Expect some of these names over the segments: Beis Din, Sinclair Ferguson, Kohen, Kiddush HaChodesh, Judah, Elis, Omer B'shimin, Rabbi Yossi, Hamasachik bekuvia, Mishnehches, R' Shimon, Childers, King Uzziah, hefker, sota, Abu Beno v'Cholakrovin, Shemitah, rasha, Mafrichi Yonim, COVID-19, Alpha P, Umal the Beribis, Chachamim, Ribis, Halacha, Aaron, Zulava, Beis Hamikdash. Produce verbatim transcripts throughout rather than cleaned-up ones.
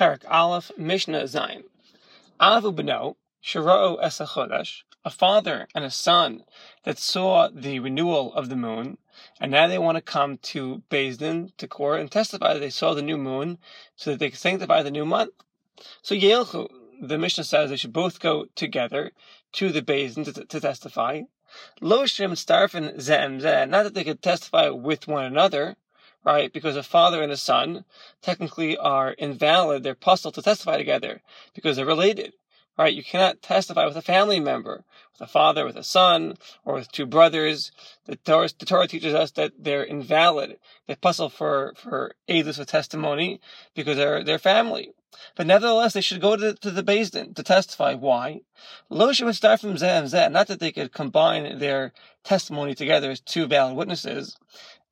Parak Aleph, Mishnah Zion. Abu Beno v'Cholakrovin, a father and a son that saw the renewal of the moon, and now they want to come to Beis Din, to court, and testify that they saw the new moon, so that they can sanctify the new month. So Yelchu, the Mishnah says they should both go together to the Beis Din to, to testify. Lo shem starfin zem zem, not that they could testify with one another, right? Because a father and a son technically are invalid, they're puzzled to testify together, because they're related. Right, you cannot testify with a family member, with a father, with a son, or with two brothers. The Torah, the Torah teaches us that they're invalid. They puzzle for for Elis with testimony because they're they're family. But nevertheless, they should go to, to the Beis Din to testify. Why? Lo shem mitzdarfim zeh zeh, not that they could combine their testimony together as two valid witnesses.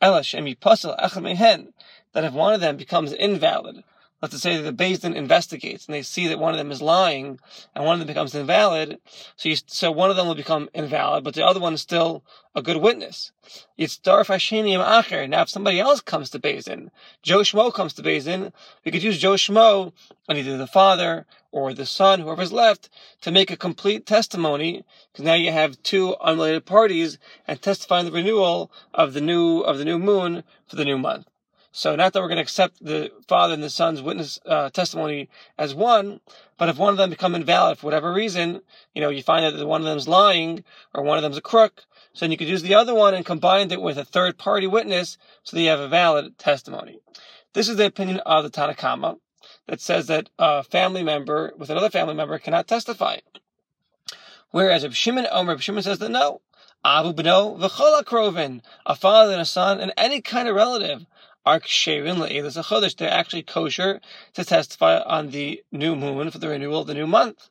Ela shem yipasel echad mehen, that if one of them becomes invalid. Let's say that the Beis Din investigates and they see that one of them is lying and one of them becomes invalid. So you, so one of them will become invalid, but the other one is still a good witness. Yitzdar Fashini Acher. Now if somebody else comes to Beis Din, Joe Shmo comes to Beis Din, we could use Joe Shmo on either the father or the son, whoever's left, to make a complete testimony, because now you have two unrelated parties and testifying the renewal of the new, of the new moon for the new month. So not that we're going to accept the father and the son's witness uh, testimony as one, but if one of them become invalid for whatever reason, you know, you find out that one of them's lying or one of them's a crook, so then you could use the other one and combine it with a third party witness so that you have a valid testimony. This is the opinion of the Tana Kama that says that a family member with another family member cannot testify. Whereas Reb Shimon, Omer B'shimin says that no, Abu Beno v'Cholakrovin, a father and a son and any kind of relative, are ksherin le'elis hachodesh. They're actually kosher to testify on the new moon for the renewal of the new month.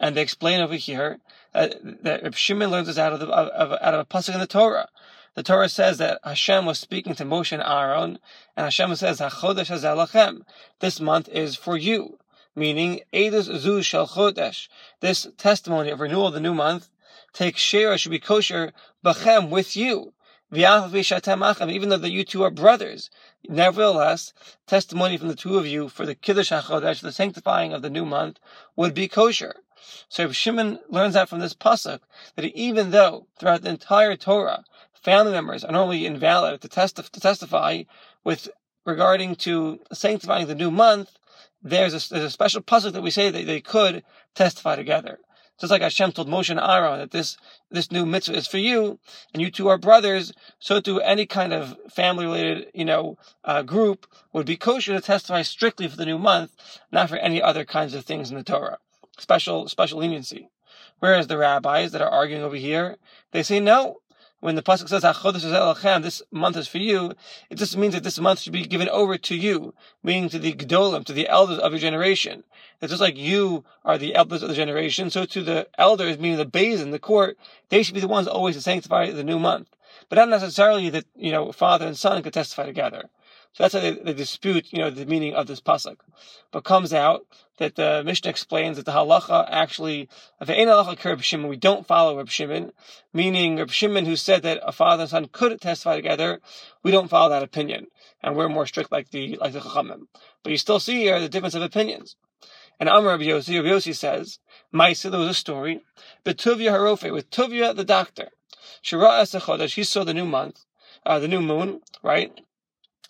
And they explain over here uh, that Reb Shimon learns this out of, the, of, of out of a pasuk in the Torah. The Torah says that Hashem was speaking to Moshe and Aaron, and Hashem says, "Hachodesh hazeh lachem." This month is for you, meaning elis zu shel chodesh. This testimony of renewal of the new month, take share, should be kosher b'chem, with you. Even though the you two are brothers, nevertheless, testimony from the two of you for the Kiddush HaChodesh, the sanctifying of the new month, would be kosher. So Reb Shimon learns that from this pasuk that even though throughout the entire Torah, family members are normally invalid to, testi- to testify with regarding to sanctifying the new month, there's a, there's a special pasuk that we say that they could testify together. Just like Hashem told Moshe and Aaron that this, this new mitzvah is for you, and you two are brothers, so too any kind of family-related, you know, uh, group would be kosher to testify strictly for the new month, not for any other kinds of things in the Torah. Special, special leniency. Whereas the rabbis that are arguing over here, they say no. When the pasuk says "Hachodesh hazeh lachem," this month is for you, it just means that this month should be given over to you, meaning to the gedolim, to the elders of your generation. That just like you are the elders of the generation, so to the elders, meaning the Beis Din, the court, they should be the ones always to sanctify the new month. But not necessarily that, you know, father and son could testify together. So that's how they, they dispute, you know, the meaning of this pasuk. But comes out that the Mishnah explains that the halacha actually, we don't follow Reb Shimon, meaning Reb Shimon who said that a father and son could testify together, we don't follow that opinion. And we're more strict like the, like the Chachamim. But you still see here the difference of opinions. And Omer Rabbi Yossi, Rabbi Yossi says, Maisa, there was a story, with Tuvia the doctor, he saw the new month, uh, the new moon, right?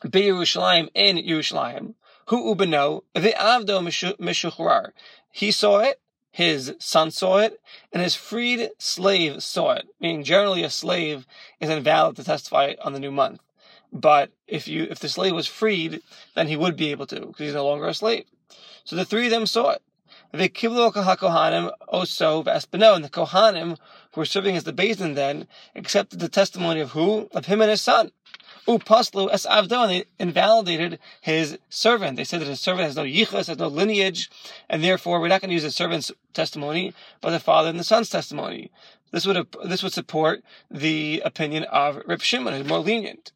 Be Yerushalayim in Yerushalayim. Hu ubeno v'avdo mishuchrar. He saw it. His son saw it, and his freed slave saw it. Meaning, generally, a slave is invalid to testify on the new month. But if you, if the slave was freed, then he would be able to, because he's no longer a slave. So the three of them saw it. V'kiblo hakohanim oso v'espino, and the kohanim who were serving as the Beis Din then accepted the testimony of who? Of him and his son. Upaslu es avdo, and they invalidated his servant. They said that his servant has no yichas, has no lineage, and therefore we're not going to use the servant's testimony, but the father and the son's testimony. This would this would support the opinion of Reb Shimon, who's more lenient.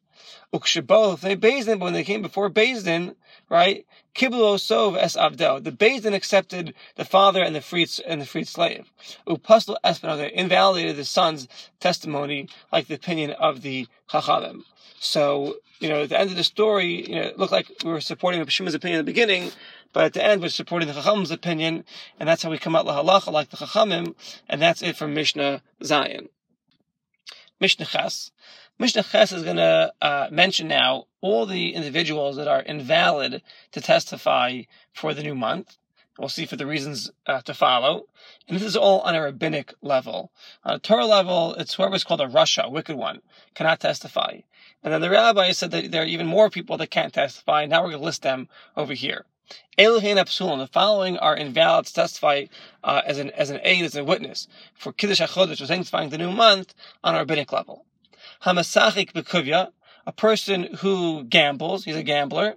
Ukshibol, they Beis Din, but when they came before Beis Din, right? Kiblo sov es avdo. The Beis Din accepted the father and the freed and the freed slave. Upaslu espino, they invalidated the son's testimony, like the opinion of the Chachamim. So, you know, at the end of the story, you know, it looked like we were supporting Reb Shimon's opinion in the beginning, But at the end, we're supporting the Chachamim's opinion, and that's how we come out lahalacha like the Chachamim, and that's it for Mishnah Zion. Mishnehches. Mishnehches is going to uh, mention now all the individuals that are invalid to testify for the new month. We'll see for the reasons uh, to follow. And this is all on a rabbinic level. On a Torah level, it's whoever's called a rasha, wicked one, cannot testify. And then the rabbi said that there are even more people that can't testify. Now we're going to list them over here. Elohim Absulon, the following are invalid to testify uh, as, an, as an aid, as a witness, for Kiddush HaChodesh, or sanctifying the new month, on a rabbinic level. Hamasachik bekuvia, a person who gambles, he's a gambler.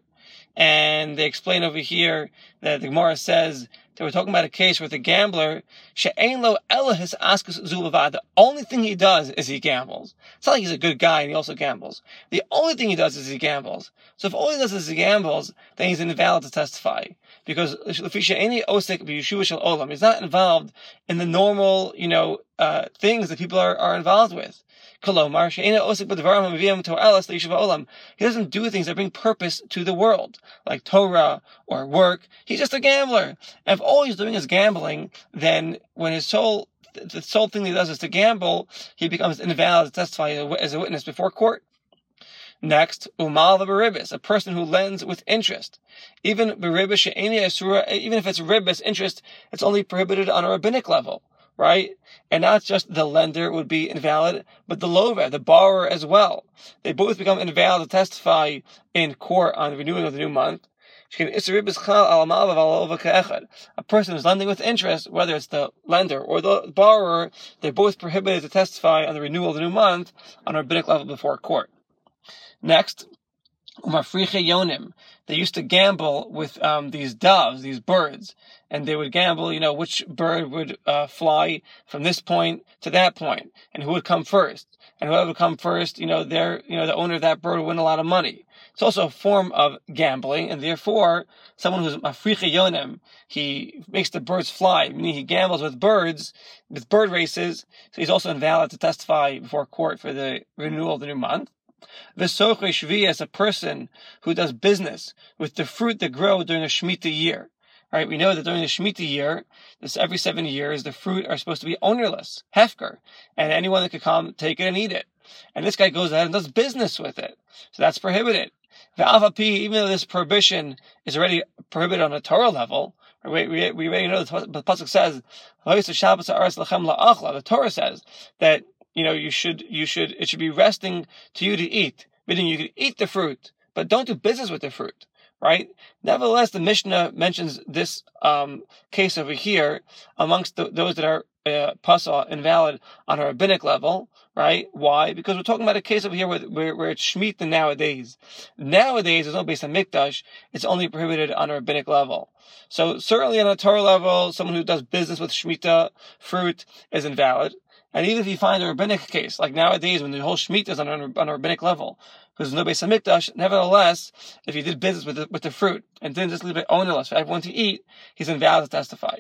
And they explain over here that the Gemara says that we're talking about a case with a gambler. She'ein lo ela his askus Zulava. The only thing he does is he gambles. It's not like he's a good guy and he also gambles. The only thing he does is he gambles. So if all he does is he gambles, then he's invalid to testifany. Because he's not involved in the normal, you know, uh, things that people are, are involved with. He doesn't do things that bring purpose to the world, like Torah or work. He's just a gambler. And if all he's doing is gambling, then when his soul, the sole thing he does is to gamble, he becomes invalid to testify as a witness before court. Next, Umal the Beribis, a person who lends with interest. Even Beribis, even if it's Ribis interest, it's only prohibited on a rabbinic level. Right? And not just the lender would be invalid, but the lova, the borrower as well. They both become invalid to testify in court on the renewing of the new month. A person who's lending with interest, whether it's the lender or the borrower, they're both prohibited to testify on the renewal of the new month on a rabbinic level before court. Next, Mafrichi Yonim. They used to gamble with um, these doves, these birds, and they would gamble, you know, which bird would uh, fly from this point to that point, and who would come first. And whoever would come first, you know, their, you know, the owner of that bird would win a lot of money. It's also a form of gambling, and therefore, someone who's Mafrichi Yonim, he makes the birds fly, meaning he gambles with birds, with bird races, so he's also invalid to testify before court for the renewal of the new month. V'sokhi shvi is a person who does business with the fruit that grows during a Shemitah year. All right, we know that during the Shemitah year, this every seven years, the fruit are supposed to be ownerless, hefker, and anyone that could come, take it and eat it. And this guy goes ahead and does business with it. So that's prohibited. The Alpha P, even though this prohibition is already prohibited on a Torah level, we, we, we already know that the Pasuk says, the Torah says that You know, you should, you should, it should be resting to you to eat, meaning you could eat the fruit, but don't do business with the fruit, right? Nevertheless, the Mishnah mentions this, um, case over here amongst the, those that are, uh, pasal, invalid on a rabbinic level, right? Why? Because we're talking about a case over here where, where, where it's Shemitah nowadays. Nowadays, it's not based on Mikdash, it's only prohibited on a rabbinic level. So certainly on a Torah level, someone who does business with Shemitah fruit is invalid. And even if you find a rabbinic case, like nowadays when the whole Shemitah is on a, on a rabbinic level, because there's no Beis Hamikdash, nevertheless, if you did business with the, with the fruit and didn't just leave it ownerless for everyone to eat, he's invalid to testify.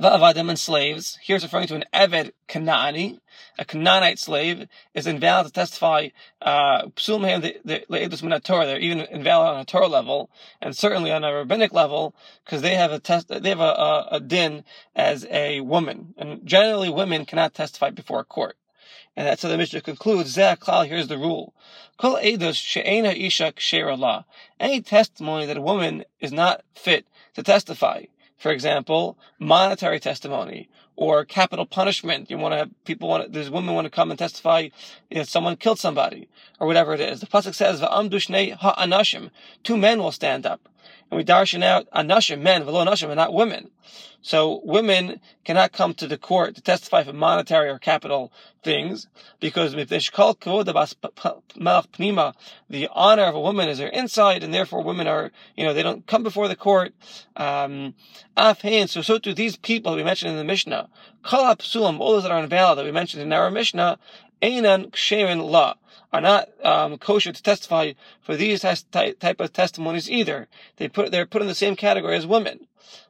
V'avadim and slaves, here's referring to an Eved Kanani, a Canaanite slave, is invalid to testify, uh, they're even invalid on a Torah level, and certainly on a rabbinic level, because they have a test, they have a, a, a din as a woman, and generally women cannot testify before a court. And that's how the Mishnah concludes. Here's the rule. Any testimony that a woman is not fit to testify. For example, monetary testimony or capital punishment. You want to have people want to, there's women want to come and testify that someone killed somebody or whatever it is. The pasuk says, "Va'amdu shnei ha'anashim." Two men will stand up, and we darshan out anashim, men, v'lo anashim, and not women. So women cannot come to the court to testify for monetary or capital things because if they shkal kavod b'malach pnima, the honor of a woman is her inside, and therefore women are, you know, they don't come before the court. Um, so so do these people we mentioned in the Mishnah. Kol hapsulim, all those that are invalid that we mentioned in our Mishnah, einan ksherin la, are not um, kosher to testify for these ty- type of testimonies either. They put they're put in the same category as women.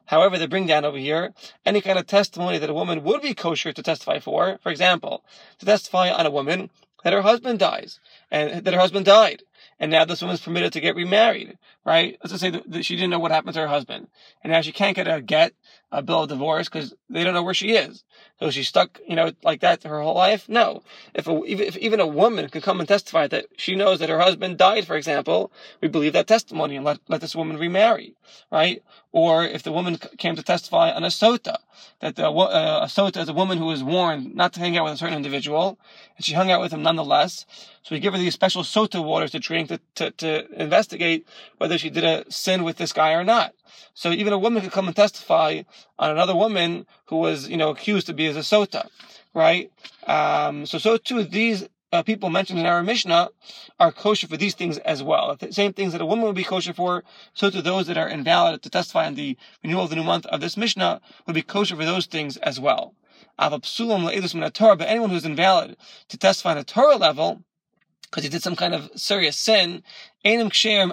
However, they bring down over here any kind of testimony that a woman would be kosher to testify for. For example, to testify on a woman that her husband dies and that her husband died, and now this woman is permitted to get remarried. right? Let's just say that, that she didn't know what happened to her husband. And now she can't get a get, a bill of divorce, because they don't know where she is. So she's stuck, you know, like that her whole life? No. If, a, if even a woman could come and testify that she knows that her husband died, for example, we believe that testimony and let, let this woman remarry, right? Or if the woman came to testify on a sota, that the, uh, a sota is a woman who was warned not to hang out with a certain individual, and she hung out with him nonetheless. So we give her these special sota waters to drink to, to, to investigate whether she did a sin with this guy or not. So even a woman could come and testify on another woman who was, you know, accused to be as a sota, right? Um, so, so too, these uh, people mentioned in our Mishnah are kosher for these things as well. The same things that a woman would be kosher for, so too those that are invalid to testify on the renewal of the new month of this Mishnah would be kosher for those things as well. But anyone who's invalid to testify on a Torah level, because he did some kind of serious sin, then he's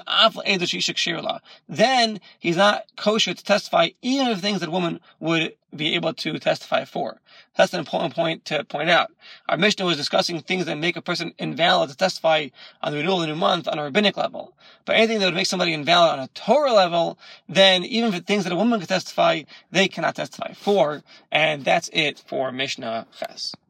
not kosher to testify even of things that a woman would be able to testify for. That's an important point to point out. Our Mishnah was discussing things that make a person invalid to testify on the renewal of the new month on a rabbinic level. But anything that would make somebody invalid on a Torah level, then even for things that a woman could testify, they cannot testify for. And that's it for Mishnehches.